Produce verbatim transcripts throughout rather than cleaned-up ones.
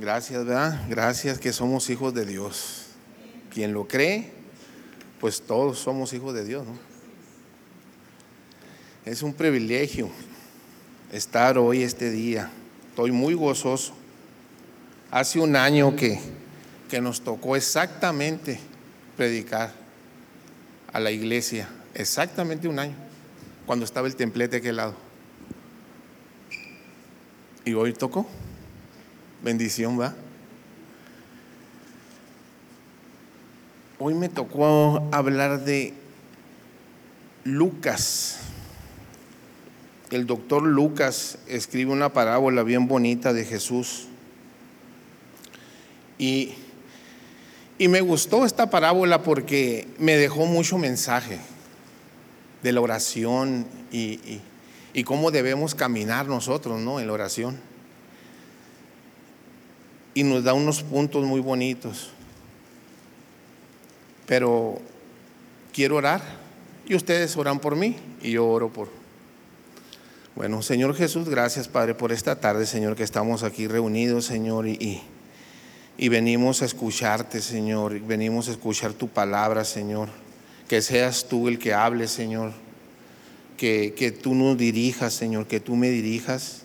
Gracias, ¿verdad? Gracias que somos hijos de Dios. Quien lo cree, pues todos somos hijos de Dios, ¿no? Es un privilegio estar hoy este día. Estoy muy gozoso. Hace un año que, que nos tocó exactamente predicar a la iglesia. Exactamente un año. Cuando estaba el templete de aquel lado. Y hoy tocó. Bendición, va. Hoy me tocó hablar de Lucas. El doctor Lucas escribe una parábola bien bonita de Jesús. Y, y me gustó esta parábola porque me dejó mucho mensaje de la oración y, y, y cómo debemos caminar nosotros, ¿no? En la oración. Y nos da unos puntos muy bonitos. Pero quiero orar y ustedes oran por mí y yo oro por. Bueno, Señor Jesús, gracias Padre por esta tarde, Señor, que estamos aquí reunidos, Señor, y, y, y venimos a escucharte, Señor, y venimos a escuchar tu palabra, Señor. Que seas tú el que hable, Señor, que, que tú nos dirijas, Señor, que tú me dirijas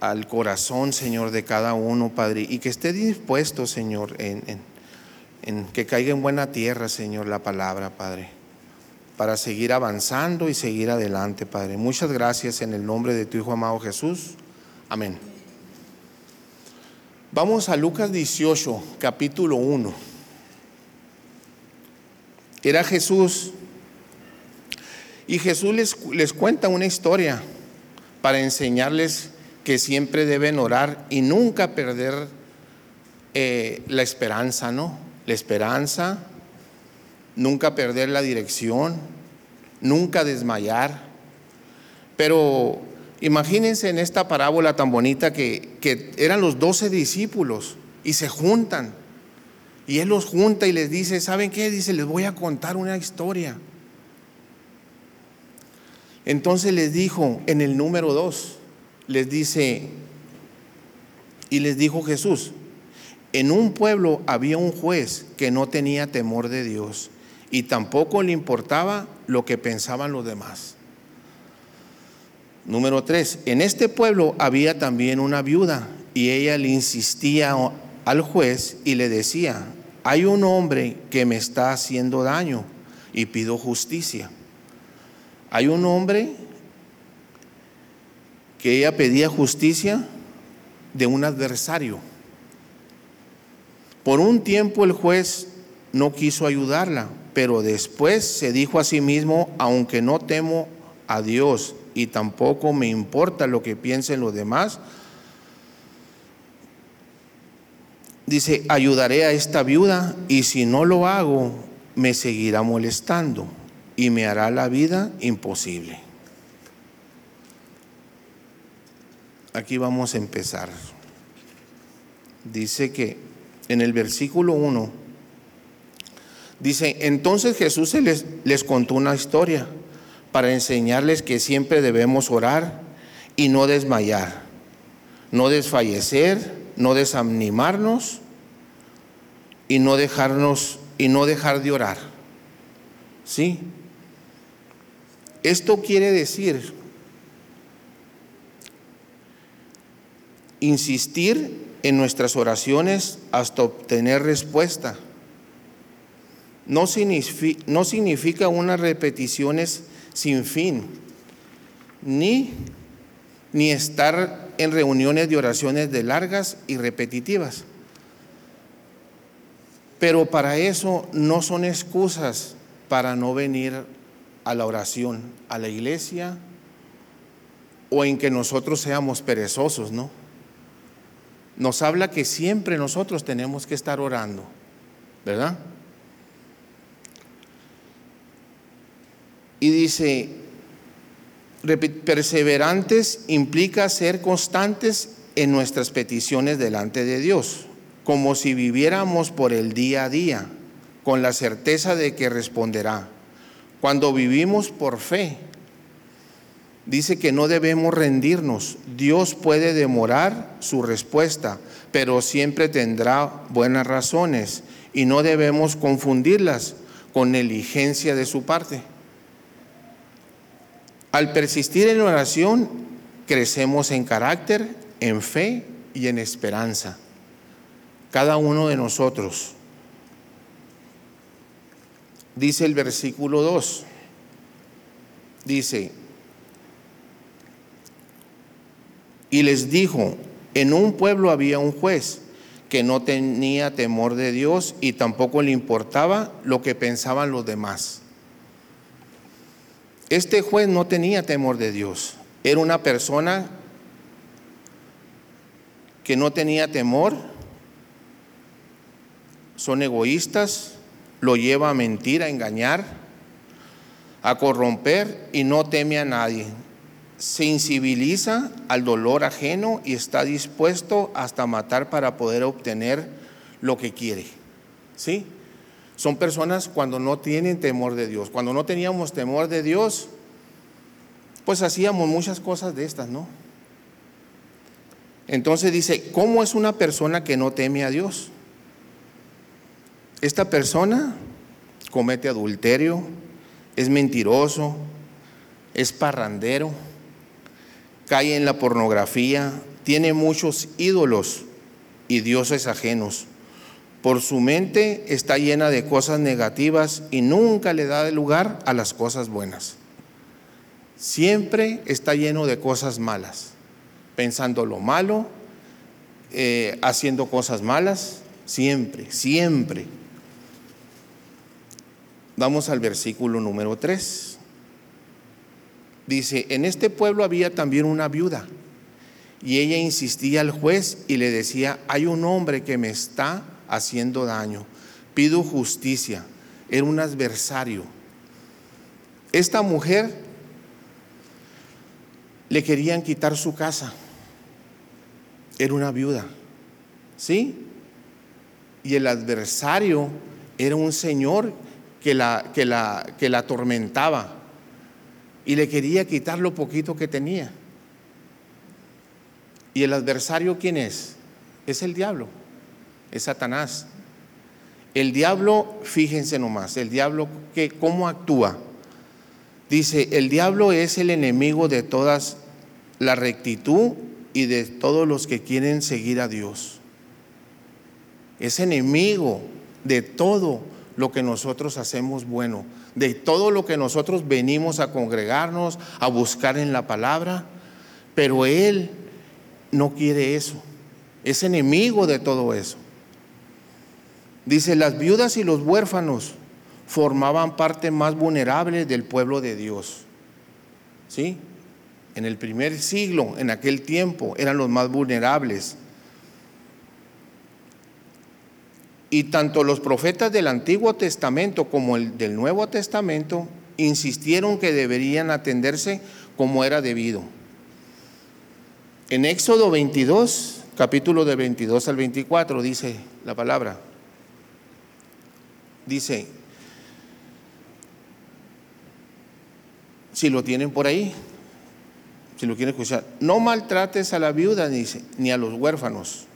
al corazón, Señor, de cada uno, Padre, y que esté dispuesto, Señor, en, en, en que caiga en buena tierra, Señor, la palabra, Padre, para seguir avanzando y seguir adelante, Padre. Muchas gracias en el nombre de tu Hijo amado Jesús. Amén. Vamos a Lucas dieciocho, capítulo uno. Era Jesús, y Jesús les, les cuenta una historia para enseñarles que siempre deben orar y nunca perder eh, la esperanza, ¿no? La esperanza, nunca perder la dirección, nunca desmayar. Pero imagínense en esta parábola tan bonita que, que eran los doce discípulos y se juntan. Y Él los junta y les dice, ¿saben qué? Dice, les voy a contar una historia. Entonces les dijo en el número dos. Les dice, y les dijo Jesús, en un pueblo había un juez que no tenía temor de Dios y tampoco le importaba lo que pensaban los demás. Número tres, en este pueblo había también una viuda y ella le insistía al juez y le decía, hay un hombre que me está haciendo daño y pido justicia. Hay un hombre que ella pedía justicia de un adversario. Por un tiempo el juez no quiso ayudarla, pero después se dijo a sí mismo, aunque no temo a Dios y tampoco me importa lo que piensen los demás, dice, ayudaré a esta viuda y si no lo hago, me seguirá molestando y me hará la vida imposible. Aquí vamos a empezar. Dice que en el versículo uno, dice, entonces Jesús se les, les contó una historia para enseñarles que siempre debemos orar y no desmayar, no desfallecer, no desanimarnos y no dejarnos y no dejar de orar. ¿Sí? Esto quiere decir insistir en nuestras oraciones hasta obtener respuesta. No significa, no significa unas repeticiones sin fin, ni, ni estar en reuniones de oraciones de largas y repetitivas. Pero para eso no son excusas para no venir a la oración, a la iglesia, o en que nosotros seamos perezosos, ¿no? Nos habla que siempre nosotros tenemos que estar orando, ¿verdad? Y dice, perseverantes implica ser constantes en nuestras peticiones delante de Dios, como si viviéramos por el día a día, con la certeza de que responderá. Cuando vivimos por fe, dice que no debemos rendirnos. Dios puede demorar su respuesta, pero siempre tendrá buenas razones y no debemos confundirlas con negligencia de su parte. Al persistir en oración, crecemos en carácter, en fe y en esperanza. Cada uno de nosotros. Dice el versículo dos, dice, y les dijo, en un pueblo había un juez que no tenía temor de Dios y tampoco le importaba lo que pensaban los demás. Este juez no tenía temor de Dios, era una persona que no tenía temor, son egoístas, lo lleva a mentir, a engañar, a corromper y no teme a nadie. Sensibiliza al dolor ajeno y está dispuesto hasta matar para poder obtener lo que quiere. ¿Sí? Son personas cuando no tienen temor de Dios. Cuando no teníamos temor de Dios, pues hacíamos muchas cosas de estas, ¿no? Entonces dice, ¿cómo es una persona que no teme a Dios? Esta persona comete adulterio, es mentiroso, es parrandero, cae en la pornografía, tiene muchos ídolos y dioses ajenos. Por su mente está llena de cosas negativas y nunca le da lugar a las cosas buenas. Siempre está lleno de cosas malas, pensando lo malo, eh, haciendo cosas malas, siempre, siempre. Vamos al versículo número tres. Dice, en este pueblo había también una viuda y ella insistía al juez y le decía, hay un hombre que me está haciendo daño, pido justicia, era un adversario. Esta mujer le querían quitar su casa, era una viuda, ¿sí? Y el adversario era un señor que la, que, la, que la atormentaba y le quería quitar lo poquito que tenía. ¿Y el adversario quién es? Es el diablo, es Satanás. El diablo, fíjense nomás, el diablo que, ¿cómo actúa? Dice, el diablo es el enemigo de toda la rectitud y de todos los que quieren seguir a Dios. Es enemigo de todo lo que nosotros hacemos bueno, de todo lo que nosotros venimos a congregarnos, a buscar en la palabra, pero él no quiere eso, es enemigo de todo eso. Dice, las viudas y los huérfanos formaban parte más vulnerable del pueblo de Dios. ¿Sí? En el primer siglo, en aquel tiempo, eran los más vulnerables. Y tanto los profetas del Antiguo Testamento como el del Nuevo Testamento insistieron que deberían atenderse como era debido. En Éxodo veintidós, capítulo de veintidós al veinticuatro, dice la palabra. Dice, si lo tienen por ahí, si lo quieren escuchar, no maltrates a la viuda, dice, ni a los huérfanos.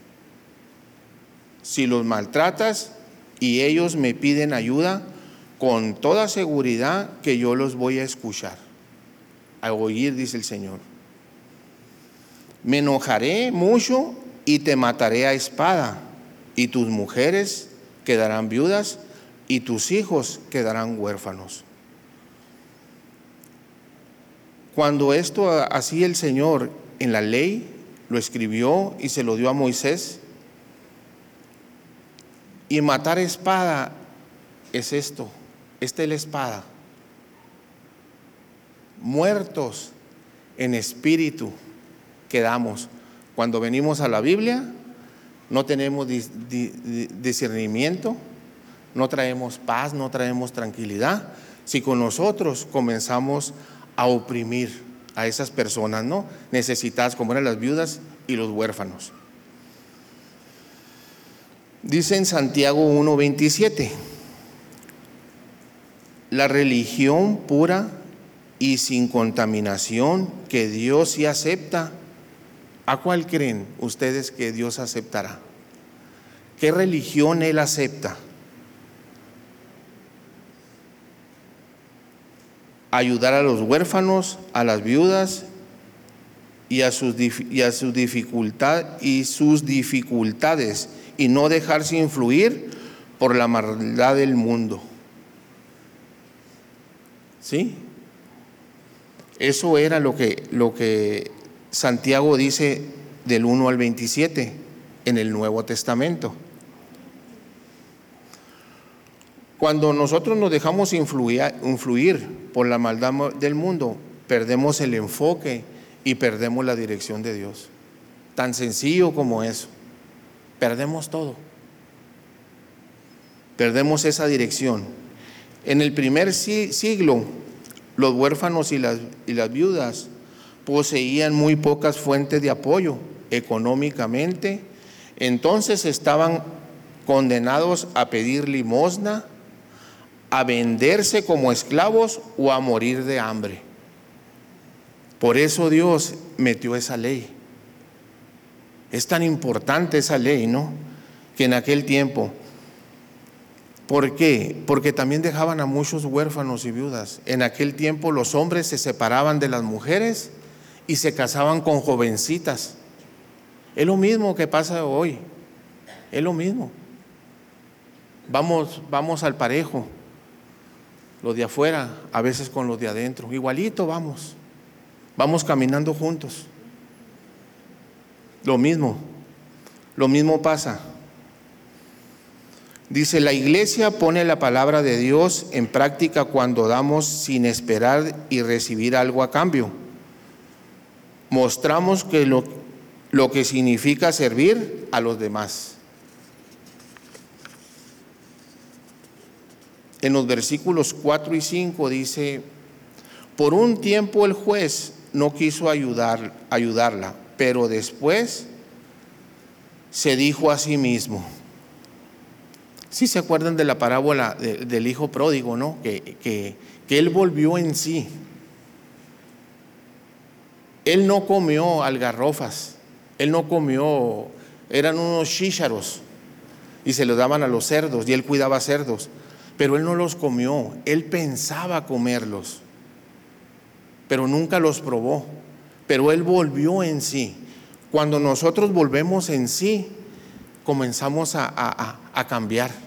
Si los maltratas y ellos me piden ayuda, con toda seguridad que yo los voy a escuchar, a oír, dice el Señor. Me enojaré mucho y te mataré a espada, y tus mujeres quedarán viudas y tus hijos quedarán huérfanos. Cuando esto así el Señor en la ley lo escribió y se lo dio a Moisés, y matar espada es esto, esta es la espada. Muertos en espíritu quedamos. Cuando venimos a la Biblia no tenemos discernimiento, no traemos paz, no traemos tranquilidad. Si con nosotros comenzamos a oprimir a esas personas, ¿no? Necesitadas, como eran las viudas y los huérfanos. Dice en Santiago uno veintisiete, la religión pura y sin contaminación que Dios sí acepta. ¿A cuál creen ustedes que Dios aceptará? ¿Qué religión Él acepta? Ayudar a los huérfanos, a las viudas y a sus, y a sus, dificultad, y sus dificultades, y no dejarse influir por la maldad del mundo. ¿Sí? Eso era lo que, lo que Santiago dice del uno al veintisiete en el Nuevo Testamento. Cuando nosotros nos dejamos influir, influir por la maldad del mundo, perdemos el enfoque y perdemos la dirección de Dios. Tan sencillo como eso. Perdemos todo. Perdemos esa dirección. En el primer siglo, los huérfanos y las, y las viudas poseían muy pocas fuentes de apoyo económicamente. Entonces estaban condenados a pedir limosna, a venderse como esclavos o a morir de hambre. Por eso Dios metió esa ley. Es tan importante esa ley, ¿no? Que en aquel tiempo. ¿Por qué? Porque también dejaban a muchos huérfanos y viudas. En aquel tiempo los hombres se separaban de las mujeres y se casaban con jovencitas. Es lo mismo que pasa hoy. Es lo mismo. Vamos, vamos al parejo. Los de afuera, a veces con los de adentro. Igualito vamos. Vamos caminando juntos. Lo mismo. Lo mismo pasa. Dice, la iglesia pone la palabra de Dios en práctica cuando damos sin esperar y recibir algo a cambio. Mostramos que lo, lo que significa servir a los demás. En los versículos cuatro y cinco dice, por un tiempo el juez no quiso ayudar, ayudarla, pero después se dijo a sí mismo. Sí se acuerdan de la parábola de, del hijo pródigo, ¿no? Que, que, que él volvió en sí. Él no comió algarrofas, él no comió, eran unos chícharos y se los daban a los cerdos y él cuidaba cerdos, pero él no los comió, él pensaba comerlos, pero nunca los probó, pero él volvió en sí. Cuando nosotros volvemos en sí, comenzamos a, a, a cambiar.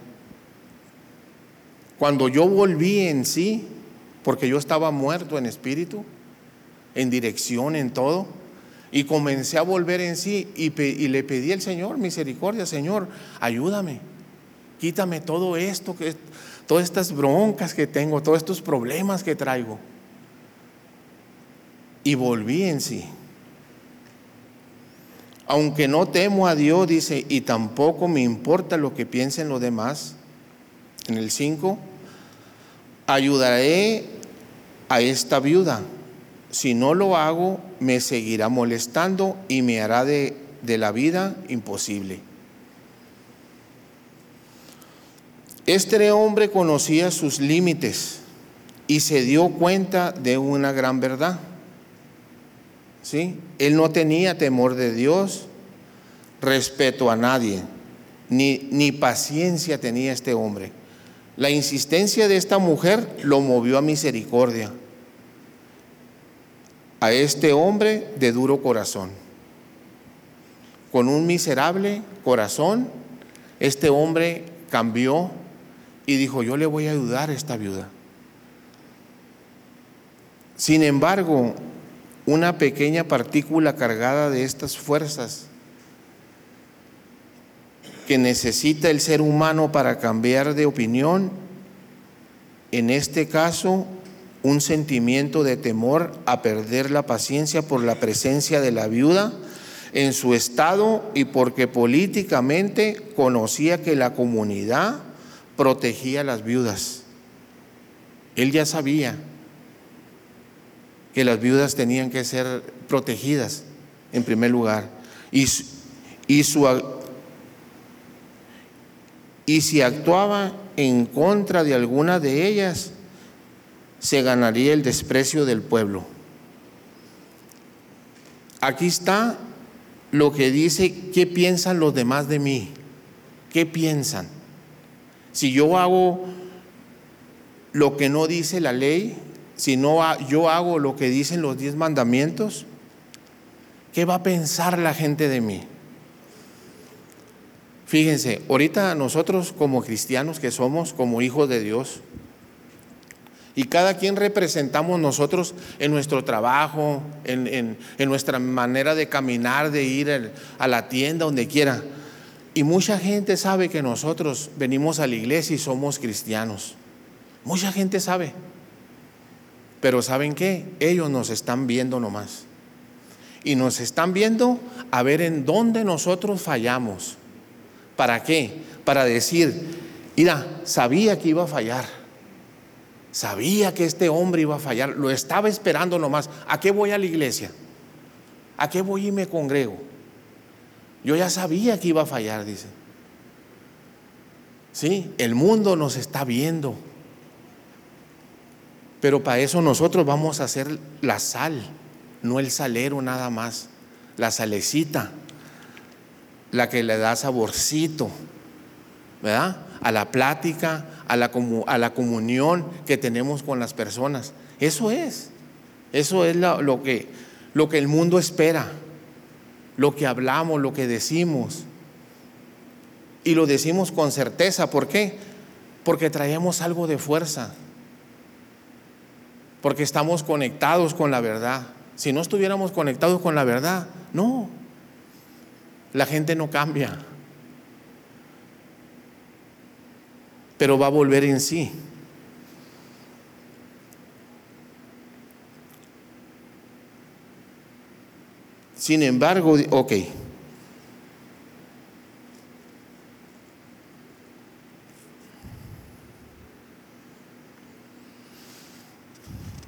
Cuando yo volví en sí, porque yo estaba muerto en espíritu, en dirección, en todo, y comencé a volver en sí y, pe- y le pedí al Señor misericordia. Señor, ayúdame, quítame todo esto, que, todas estas broncas que tengo, todos estos problemas que traigo. Y volví en sí. Aunque no temo a Dios, dice, y tampoco me importa lo que piensen los demás. En el cinco, ayudaré a esta viuda. Si no lo hago, me seguirá molestando y me hará de, de la vida imposible. Este hombre conocía sus límites y se dio cuenta de una gran verdad. ¿Sí? Él no tenía temor de Dios, respeto a nadie, ni, ni paciencia tenía este hombre. La insistencia de esta mujer lo movió a misericordia, a este hombre de duro corazón. Con un miserable corazón, este hombre cambió y dijo, yo le voy a ayudar a esta viuda. Sin embargo, una pequeña partícula cargada de estas fuerzas que necesita el ser humano para cambiar de opinión, en este caso, un sentimiento de temor a perder la paciencia por la presencia de la viuda en su estado y porque políticamente conocía que la comunidad protegía a las viudas. Él ya sabía que las viudas tenían que ser protegidas en primer lugar. Y, y, su, y si actuaba en contra de alguna de ellas, se ganaría el desprecio del pueblo. Aquí está lo que dice: ¿qué piensan los demás de mí? ¿Qué piensan? Si yo hago lo que no dice la ley, si no yo hago lo que dicen los diez mandamientos, ¿qué va a pensar la gente de mí? Fíjense, ahorita nosotros como cristianos que somos, como hijos de Dios, y cada quien representamos nosotros en nuestro trabajo, en, en, en nuestra manera de caminar, de ir el, a la tienda, donde quiera. Y mucha gente sabe que nosotros venimos a la iglesia y somos cristianos. Mucha gente sabe. Pero ¿saben qué? Ellos nos están viendo nomás. Y nos están viendo a ver en dónde nosotros fallamos. ¿Para qué? Para decir, mira, sabía que iba a fallar. Sabía que este hombre iba a fallar, lo estaba esperando nomás. ¿A qué voy a la iglesia? ¿A qué voy y me congrego? Yo ya sabía que iba a fallar, dice. Sí, el mundo nos está viendo. Pero para eso nosotros vamos a hacer la sal, no el salero nada más. La salecita, la que le da saborcito, ¿verdad? A la plática, a la, a la comunión que tenemos con las personas. Eso es, eso es lo, lo, que, lo que el mundo espera, lo que hablamos, lo que decimos. Y lo decimos con certeza. ¿Por qué? Porque traemos algo de fuerza, porque estamos conectados con la verdad. Si no estuviéramos conectados con la verdad, no, la gente no cambia. Pero va a volver en sí. Sin embargo, ok.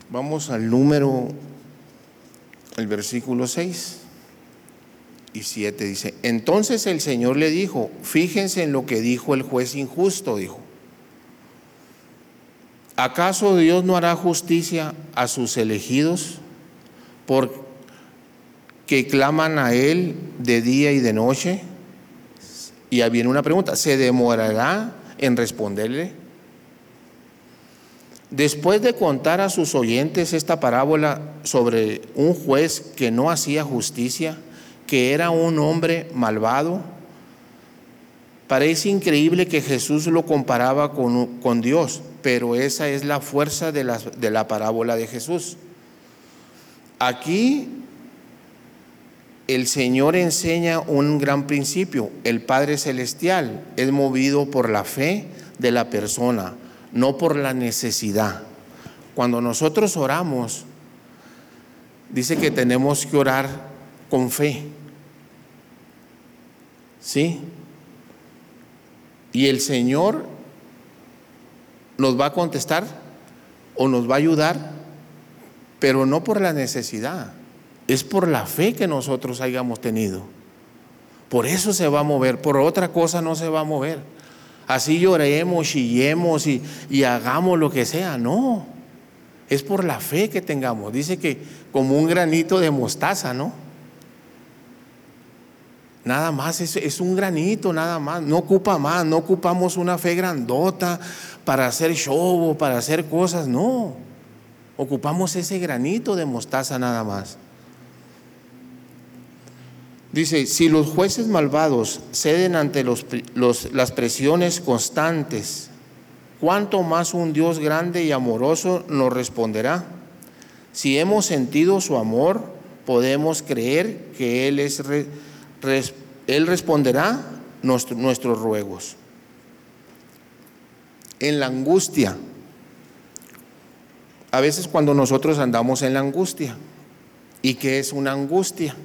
Vamos al número, el versículo seis y siete dice: entonces el Señor le dijo, fíjense en lo que dijo el juez injusto, dijo. ¿Acaso Dios no hará justicia a sus elegidos, porque claman a Él de día y de noche? Y ahí viene una pregunta: ¿se demorará en responderle? Después de contar a sus oyentes esta parábola sobre un juez que no hacía justicia, que era un hombre malvado, parece increíble que Jesús lo comparaba con, con Dios, pero esa es la fuerza de la, de la parábola de Jesús. Aquí el Señor enseña un gran principio. El Padre Celestial es movido por la fe de la persona, no por la necesidad. Cuando nosotros oramos, dice que tenemos que orar con fe. ¿Sí? Y el Señor nos va a contestar o nos va a ayudar, pero no por la necesidad, es por la fe que nosotros hayamos tenido. Por eso se va a mover, por otra cosa no se va a mover. Así lloremos, chillemos y, y hagamos lo que sea, no. Es por la fe que tengamos. Dice que como un granito de mostaza, ¿no? Nada más, es, es un granito, nada más, no ocupa más, no ocupamos una fe grandota para hacer show, para hacer cosas, no. Ocupamos ese granito de mostaza nada más. Dice, si los jueces malvados ceden ante los, los, las presiones constantes, ¿cuánto más un Dios grande y amoroso nos responderá? Si hemos sentido su amor, podemos creer que Él es re, Él responderá nuestro, nuestros ruegos. En la angustia, a veces cuando nosotros andamos en la angustia, ¿y qué es una angustia?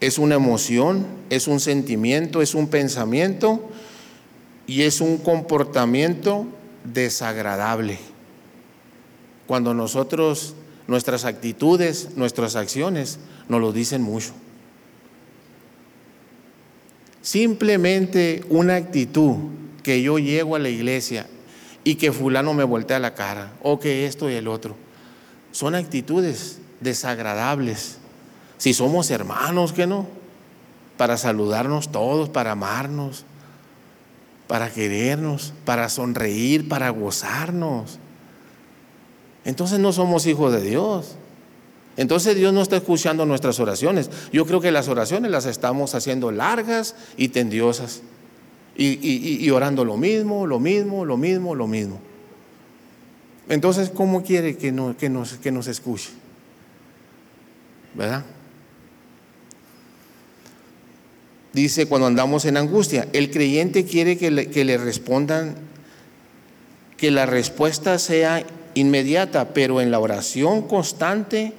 Es una emoción, es un sentimiento, es un pensamiento y es un comportamiento desagradable. Cuando nosotros, nuestras actitudes, nuestras acciones, nos lo dicen mucho. Simplemente una actitud que yo llego a la iglesia y que fulano me voltea la cara, o que esto y el otro. Son actitudes desagradables. Si somos hermanos, ¿qué no? Para saludarnos todos, para amarnos, para querernos, para sonreír, para gozarnos. Entonces no somos hijos de Dios. Entonces Dios no está escuchando nuestras oraciones. Yo creo que las oraciones las estamos haciendo largas y tendiosas. Y, y, y orando lo mismo, lo mismo, lo mismo, lo mismo. Entonces, ¿cómo quiere que, no, que, nos, que nos escuche? ¿Verdad? Dice, cuando andamos en angustia, el creyente quiere que le, que le respondan, que la respuesta sea inmediata, pero en la oración constante,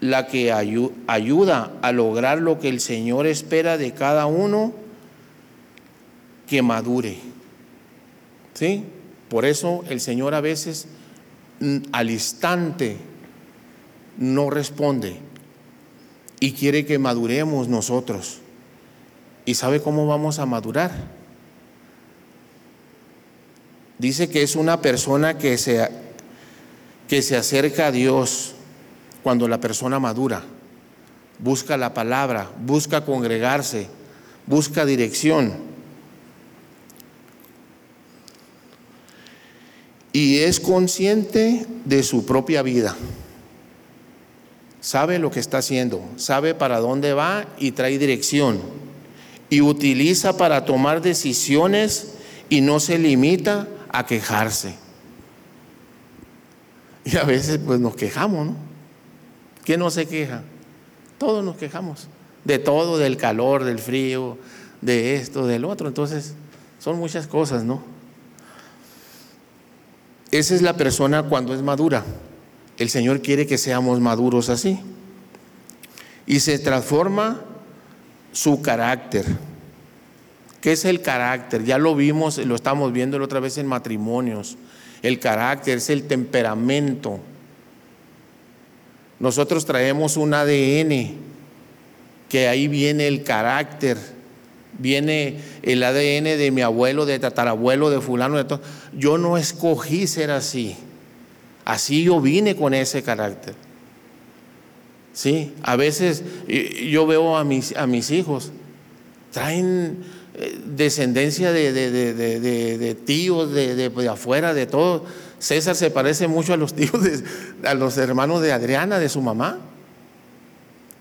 la que ayu, ayuda a lograr lo que el Señor espera de cada uno, que madure, ¿sí? Por eso el Señor a veces al instante no responde y quiere que maduremos nosotros. ¿Y sabe cómo vamos a madurar? Dice que es una persona que se, que se acerca a Dios. Cuando la persona madura, busca la palabra, busca congregarse, busca dirección. Y es consciente de su propia vida. Sabe lo que está haciendo, sabe para dónde va y trae dirección. Y utiliza para tomar decisiones y no se limita a quejarse. Y a veces pues nos quejamos, ¿no? ¿Quién no se queja? Todos nos quejamos. De todo, del calor, del frío, de esto, del otro. Entonces son muchas cosas, ¿no? Esa es la persona cuando es madura. El Señor quiere que seamos maduros así. Y se transforma su carácter. ¿Qué es el carácter? Ya lo vimos, lo estamos viendo la otra vez en matrimonios. El carácter es el temperamento. Nosotros traemos un A D N, que ahí viene el carácter. Viene el A D N de mi abuelo, de tatarabuelo, de fulano, de todo. Yo no escogí ser así. Así yo vine con ese carácter. Sí, a veces yo veo a mis, a mis hijos, traen descendencia de, de, de, de, de, de tíos, de, de, de afuera, de todo. César se parece mucho a los tíos, de, a los hermanos de Adriana, de su mamá.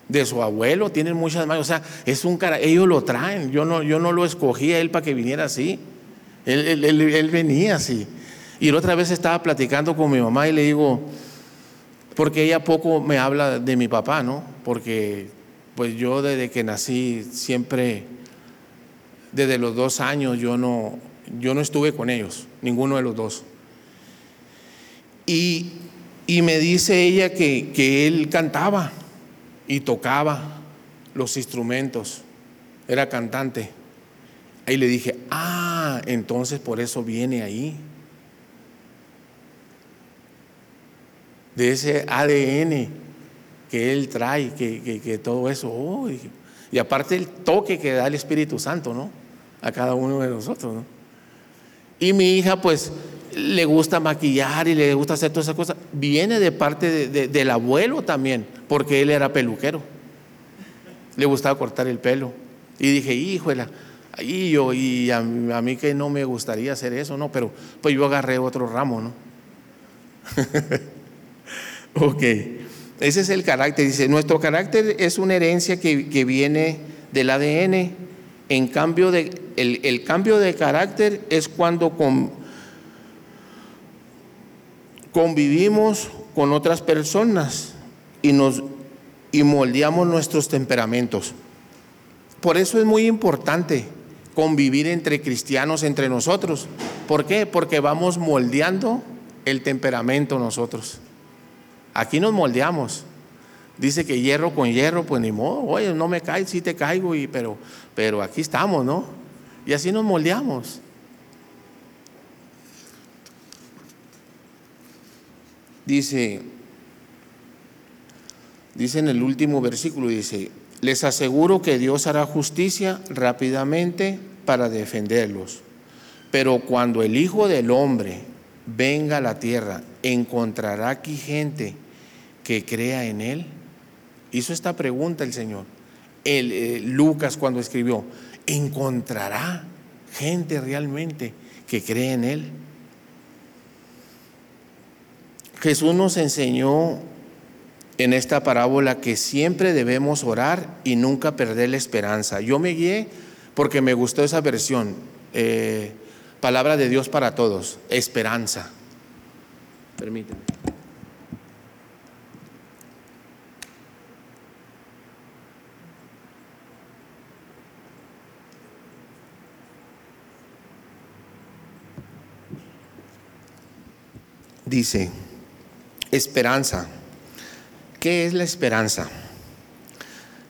De su abuelo, tienen muchas manos. O sea, es un cara, ellos lo traen. Yo no, yo no lo escogí a él para que viniera así. Él, él, él, él venía así. Y la otra vez estaba platicando con mi mamá y le digo, porque ella poco me habla de mi papá, ¿no? Porque pues yo desde que nací siempre, desde los dos años, yo no, yo no estuve con ellos, ninguno de los dos. Y, y me dice ella que, que él cantaba. Y tocaba los instrumentos, era cantante. Ahí le dije, ah, entonces por eso viene ahí. De ese A D N que él trae, que, que, que todo eso. Oh, y, y aparte el toque que da el Espíritu Santo, ¿no? A cada uno de nosotros, ¿no? Y mi hija, pues, le gusta maquillar y le gusta hacer todas esas cosas. Viene de parte de, de, del abuelo también, porque él era peluquero, le gustaba cortar el pelo. Y dije, híjole, y yo, y a, a mí que no me gustaría hacer eso, no, pero pues yo agarré otro ramo, ¿no? Ok, ese es el carácter. Dice, nuestro carácter es una herencia que, que viene del A D N. En cambio, de, el, el cambio de carácter es cuando con convivimos con otras personas y nos y moldeamos nuestros temperamentos. Por eso es muy importante convivir entre cristianos, entre nosotros. ¿Por qué? Porque vamos moldeando el temperamento nosotros. Aquí nos moldeamos. Dice que hierro con hierro, pues ni modo. Oye, no me caes, sí te caigo, y, pero, pero aquí estamos, ¿no? Y así nos moldeamos. Dice, dice en el último versículo, dice, les aseguro que Dios hará justicia rápidamente para defenderlos. Pero cuando el Hijo del Hombre venga a la tierra, ¿encontrará aquí gente que crea en Él? Hizo esta pregunta el Señor. El, eh, Lucas, cuando escribió, ¿encontrará gente realmente que cree en Él? Jesús nos enseñó en esta parábola que siempre debemos orar y nunca perder la esperanza. Yo me guié porque me gustó esa versión, eh, Palabra de Dios para Todos, esperanza. Permíteme. Dice, esperanza. ¿Qué es la esperanza?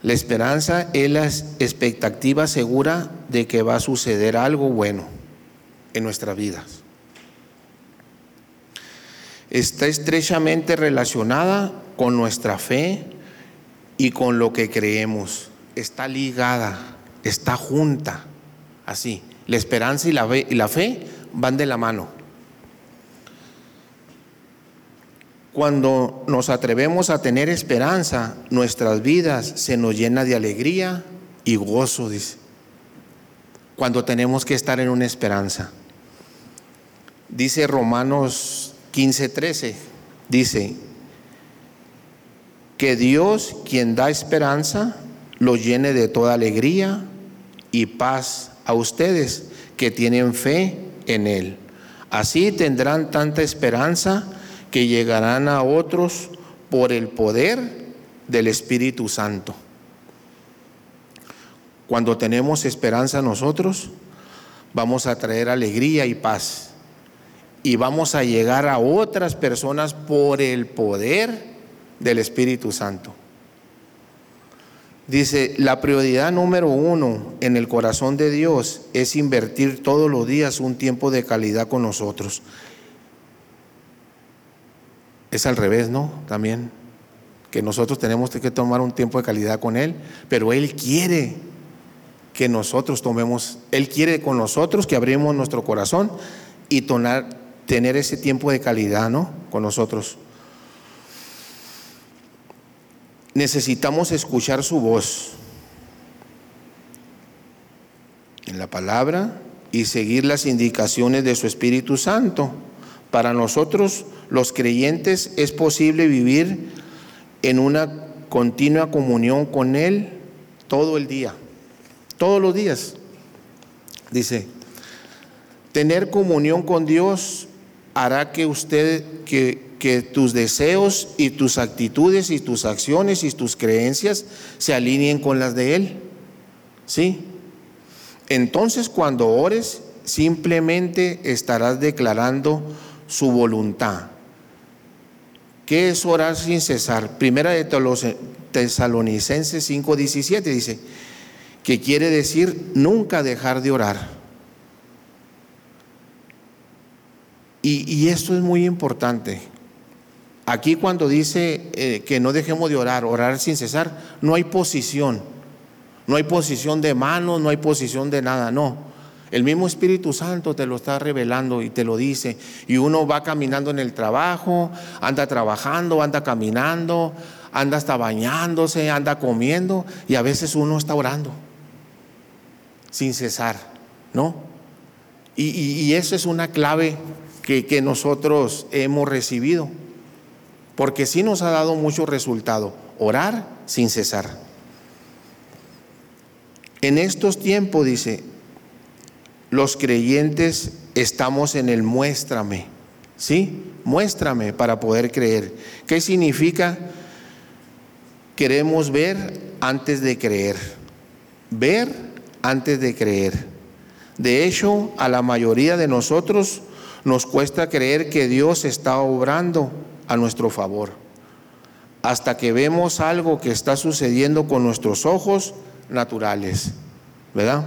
La esperanza es la expectativa segura de que va a suceder algo bueno en nuestras vidas. Está estrechamente relacionada con nuestra fe y con lo que creemos. Está ligada, está junta. Así, la esperanza y la fe, y la fe van de la mano. Cuando nos atrevemos a tener esperanza, nuestras vidas se nos llena de alegría y gozo, dice. Cuando tenemos que estar en una esperanza. Dice Romanos quince trece, dice que Dios, quien da esperanza, los llene de toda alegría y paz a ustedes que tienen fe en Él. Así tendrán tanta esperanza que llegarán a otros por el poder del Espíritu Santo. Cuando tenemos esperanza nosotros, vamos a traer alegría y paz. Y vamos a llegar a otras personas por el poder del Espíritu Santo. Dice, la prioridad número uno en el corazón de Dios es invertir todos los días un tiempo de calidad con nosotros. Es al revés, ¿no? También, que nosotros tenemos que tomar un tiempo de calidad con Él, pero Él quiere que nosotros tomemos, Él quiere con nosotros que abrimos nuestro corazón y tonar, tener ese tiempo de calidad, ¿no? Con nosotros. Necesitamos escuchar su voz en la palabra y seguir las indicaciones de su Espíritu Santo. Para nosotros, los creyentes, es posible vivir en una continua comunión con Él todo el día, todos los días. Dice, tener comunión con Dios hará que usted, que, que tus deseos y tus actitudes y tus acciones y tus creencias se alineen con las de Él. ¿Sí? Entonces, cuando ores, simplemente estarás declarando su voluntad. ¿Qué es orar sin cesar? Primera de Tesalonicenses cinco diecisiete dice que quiere decir nunca dejar de orar. Y, y esto es muy importante. Aquí cuando dice eh, que no dejemos de orar, orar sin cesar, no hay posición. No hay posición de manos, no hay posición de nada, no. El mismo Espíritu Santo te lo está revelando y te lo dice. Y uno va caminando en el trabajo, anda trabajando, anda caminando, anda hasta bañándose, anda comiendo. Y a veces uno está orando sin cesar, ¿no? Y, y, y eso es una clave que, que nosotros hemos recibido. Porque sí nos ha dado mucho resultado, orar sin cesar. En estos tiempos, dice, los creyentes estamos en el muéstrame, ¿sí? Muéstrame para poder creer. ¿Qué significa? Queremos ver antes de creer. Ver antes de creer. De hecho, a la mayoría de nosotros nos cuesta creer que Dios está obrando a nuestro favor. Hasta que vemos algo que está sucediendo con nuestros ojos naturales, ¿verdad?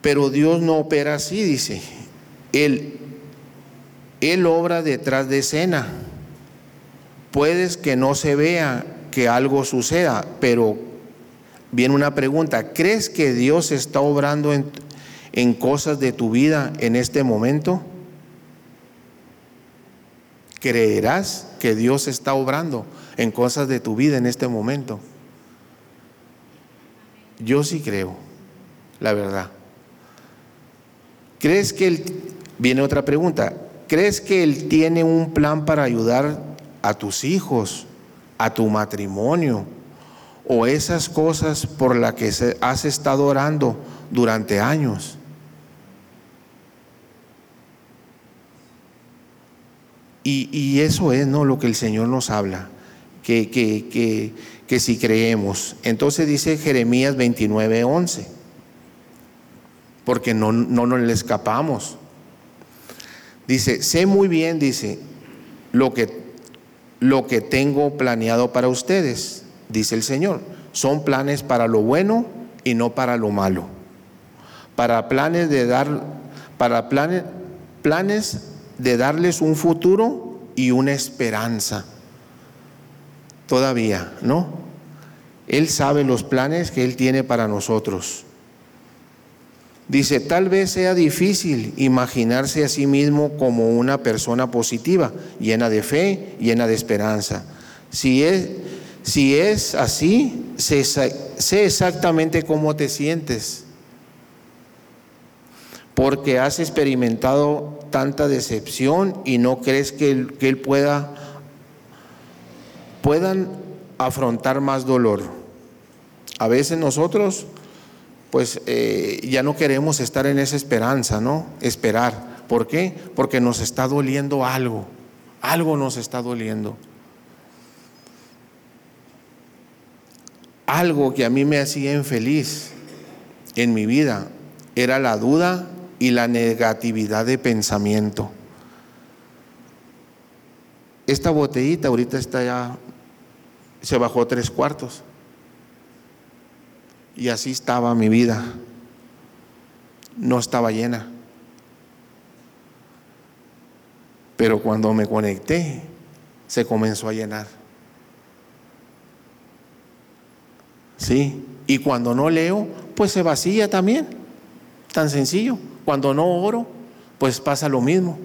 Pero Dios no opera así, dice. Él, Él obra detrás de escena. Puedes que no se vea que algo suceda, pero viene una pregunta: ¿crees que Dios está obrando en, en cosas de tu vida en este momento? ¿Creerás que Dios está obrando en cosas de tu vida en este momento? Yo sí creo, la verdad. ¿Crees que Él, viene otra pregunta, ¿crees que Él tiene un plan para ayudar a tus hijos, a tu matrimonio, o esas cosas por las que has estado orando durante años? Y, y eso es, ¿no?, lo que el Señor nos habla, que, que, que, que si creemos. Entonces dice Jeremías veintinueve once, porque no, no nos le escapamos. Dice: sé muy bien, dice, lo que, lo que tengo planeado para ustedes, dice el Señor. Son planes para lo bueno y no para lo malo, para planes de dar, para planes, planes de darles un futuro y una esperanza. Todavía, ¿no? Él sabe los planes que Él tiene para nosotros. Dice: tal vez sea difícil imaginarse a sí mismo como una persona positiva, llena de fe, llena de esperanza. Si es, si es así, sé, sé exactamente cómo te sientes, porque has experimentado tanta decepción y no crees que él, que él pueda puedan afrontar más dolor. A veces nosotros pues eh, ya no queremos estar en esa esperanza, ¿no? Esperar. ¿Por qué? Porque nos está doliendo algo, algo nos está doliendo. Algo que a mí me hacía infeliz en mi vida era la duda y la negatividad de pensamiento. Esta botellita ahorita está ya, se bajó tres cuartos. Y así estaba mi vida. No estaba llena. Pero cuando me conecté, se comenzó a llenar. Sí. Y cuando no leo, pues se vacía también. Tan sencillo. Cuando no oro, pues pasa lo mismo.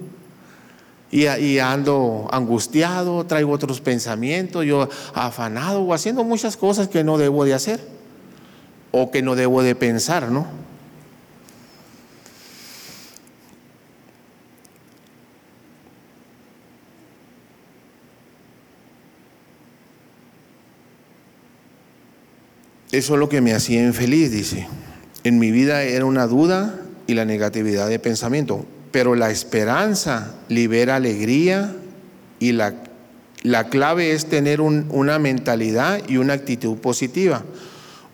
Y, y ando angustiado, traigo otros pensamientos, yo afanado o haciendo muchas cosas que no debo de hacer o que no debo de pensar, ¿no? Eso es lo que me hacía infeliz, dice. En mi vida era una duda y la negatividad de pensamiento, pero la esperanza libera alegría, y la, la clave es tener un, una mentalidad y una actitud positiva.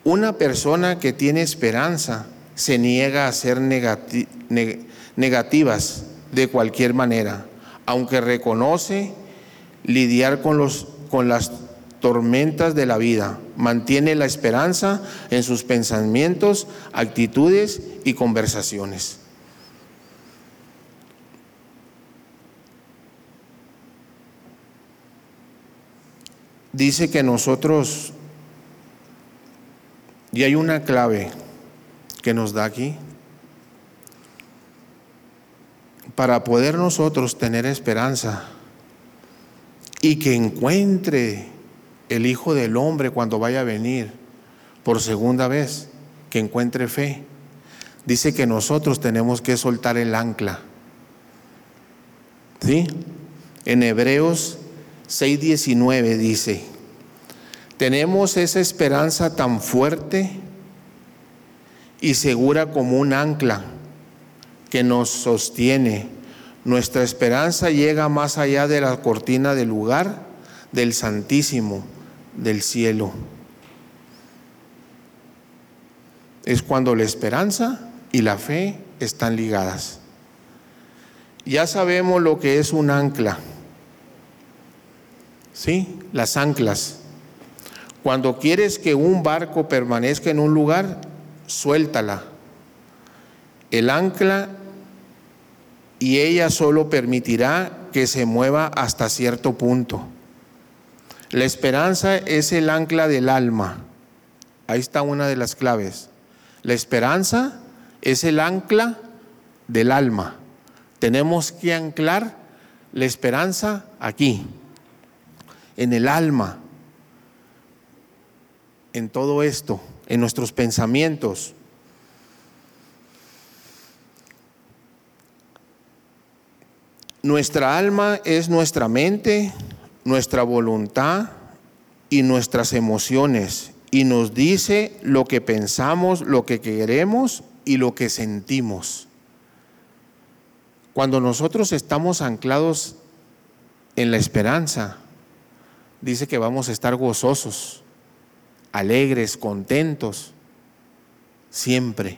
Una persona que tiene esperanza se niega a ser negati, neg, negativas de cualquier manera, aunque reconoce lidiar con, los, con las tormentas de la vida. Mantiene la esperanza en sus pensamientos, actitudes y conversaciones. Dice que nosotros, y hay una clave que nos da aquí, para poder nosotros tener esperanza y que encuentre el Hijo del Hombre cuando vaya a venir por segunda vez, que encuentre fe. Dice que nosotros tenemos que soltar el ancla. ¿Sí? En Hebreos seis diecinueve dice: tenemos esa esperanza tan fuerte y segura como un ancla que nos sostiene. Nuestra esperanza llega más allá de la cortina del lugar del Santísimo, del cielo. Es cuando la esperanza y la fe están ligadas. Ya sabemos lo que es un ancla. ¿Sí? Las anclas. Cuando quieres que un barco permanezca en un lugar, suéltala, el ancla, y ella solo permitirá que se mueva hasta cierto punto. La esperanza es el ancla del alma Ahí está una de las claves. La esperanza es el ancla del alma. Tenemos que anclar la esperanza aquí, en el alma, en todo esto, en nuestros pensamientos. Nuestra alma es nuestra mente, nuestra voluntad y nuestras emociones, y nos dice lo que pensamos, lo que queremos y lo que sentimos. Cuando nosotros estamos anclados en la esperanza, dice que vamos a estar gozosos, alegres, contentos, siempre.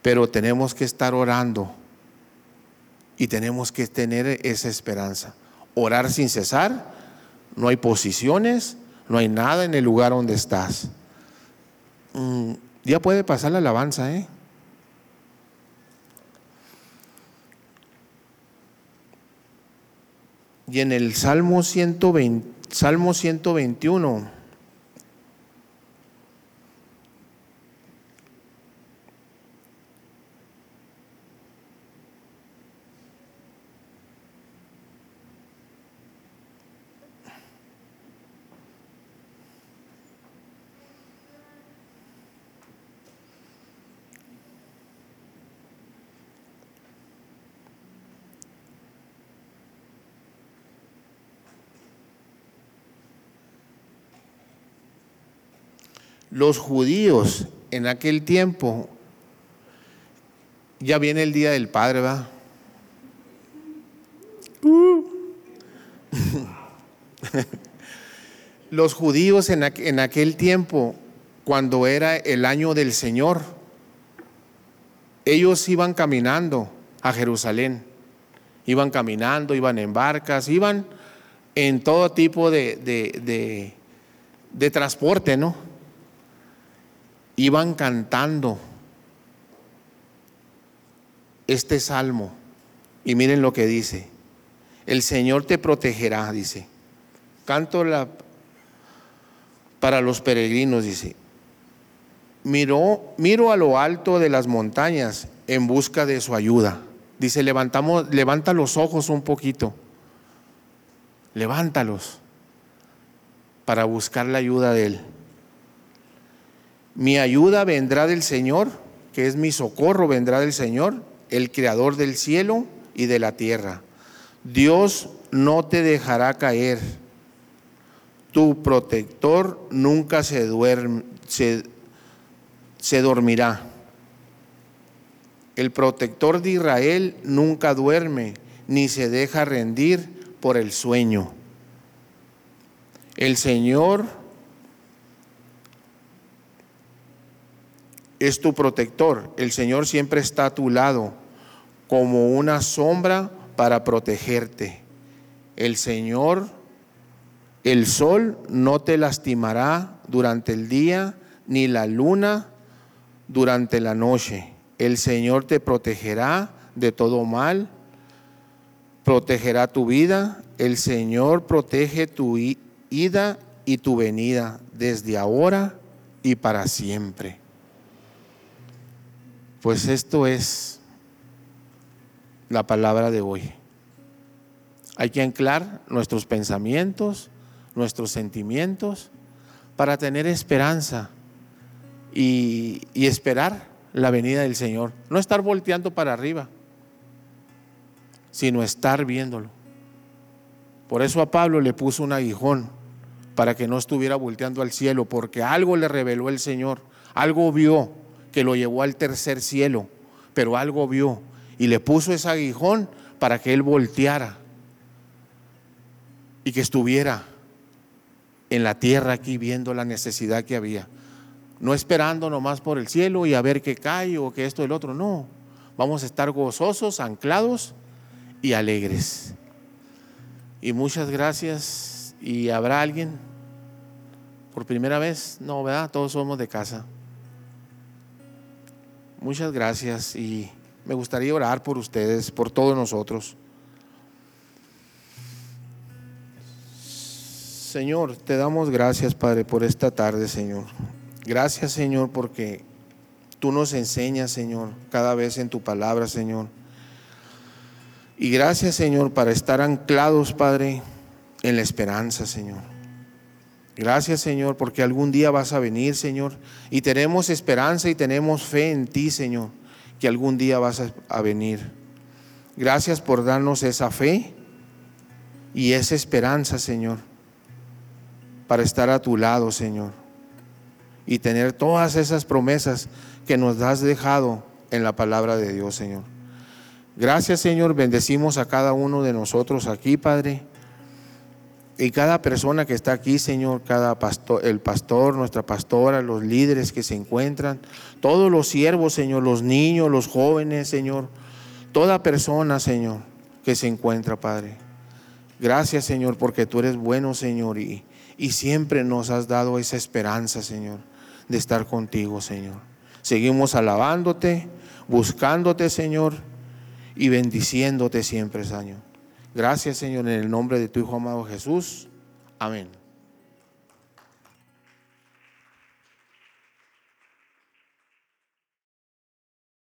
Pero tenemos que estar orando y tenemos que tener esa esperanza. Orar sin cesar, no hay posiciones, no hay nada en el lugar donde estás. Mm, ya puede pasar la alabanza, ¿eh? Y en el Salmo ciento veinte, Salmo ciento veintiuno, los judíos en aquel tiempo, ya viene el día del Padre, ¿va? Uh. Los judíos en, aqu- en aquel tiempo, cuando era el año del Señor, ellos iban caminando a Jerusalén, iban caminando, iban en barcas, iban en todo tipo de, de, de, de transporte, ¿no? Iban cantando este salmo y miren lo que dice: el Señor te protegerá, dice. Canto la, para los peregrinos, dice: Miró, miro a lo alto de las montañas en busca de su ayuda. Dice, levantamos, levanta los ojos un poquito, levántalos para buscar la ayuda de Él. Mi ayuda vendrá del Señor, que es mi socorro, vendrá del Señor, el creador del cielo y de la tierra. Dios no te dejará caer. Tu protector nunca se duerme, se, se dormirá. El protector de Israel nunca duerme, ni se deja rendir por el sueño. El Señor es tu protector, el Señor siempre está a tu lado, como una sombra para protegerte. El Señor, el sol no te lastimará durante el día, ni la luna durante la noche. El Señor te protegerá de todo mal, protegerá tu vida. El Señor protege tu ida y tu venida, desde ahora y para siempre. Pues esto es la palabra de hoy. Hay que anclar nuestros pensamientos, nuestros sentimientos, para tener esperanza y, y esperar la venida del Señor. No estar volteando para arriba, sino estar viéndolo. Por eso a Pablo le puso un aguijón, para que no estuviera volteando al cielo, porque algo le reveló el Señor, algo vio que lo llevó al tercer cielo, pero algo vio y le puso ese aguijón para que él volteara y que estuviera en la tierra aquí viendo la necesidad que había, no esperando nomás por el cielo y a ver qué cae o que esto y el otro. No, vamos a estar gozosos, anclados y alegres. Y muchas gracias. ¿Y habrá alguien por primera vez? No, ¿verdad? Todos somos de casa. Muchas gracias y me gustaría orar por ustedes, por todos nosotros. Señor, te damos gracias, Padre, por esta tarde, Señor. Gracias, Señor, porque tú nos enseñas, Señor, cada vez en tu palabra, Señor. Y gracias, Señor, para estar anclados, Padre, en la esperanza, Señor. Gracias, Señor, porque algún día vas a venir, Señor, y tenemos esperanza y tenemos fe en ti, Señor, que algún día vas a, a venir. Gracias por darnos esa fe y esa esperanza, Señor, para estar a tu lado, Señor, y tener todas esas promesas que nos has dejado en la palabra de Dios, Señor. Gracias, Señor, bendecimos a cada uno de nosotros aquí, Padre, y cada persona que está aquí, Señor, cada pastor, el pastor, nuestra pastora, los líderes que se encuentran, todos los siervos, Señor, los niños, los jóvenes, Señor, toda persona, Señor, que se encuentra, Padre. Gracias, Señor, porque tú eres bueno, Señor, y Y siempre nos has dado esa esperanza, Señor, de estar contigo, Señor. Seguimos alabándote, buscándote, Señor, y bendiciéndote siempre, Señor. Gracias, Señor, en el nombre de tu Hijo amado Jesús. Amén.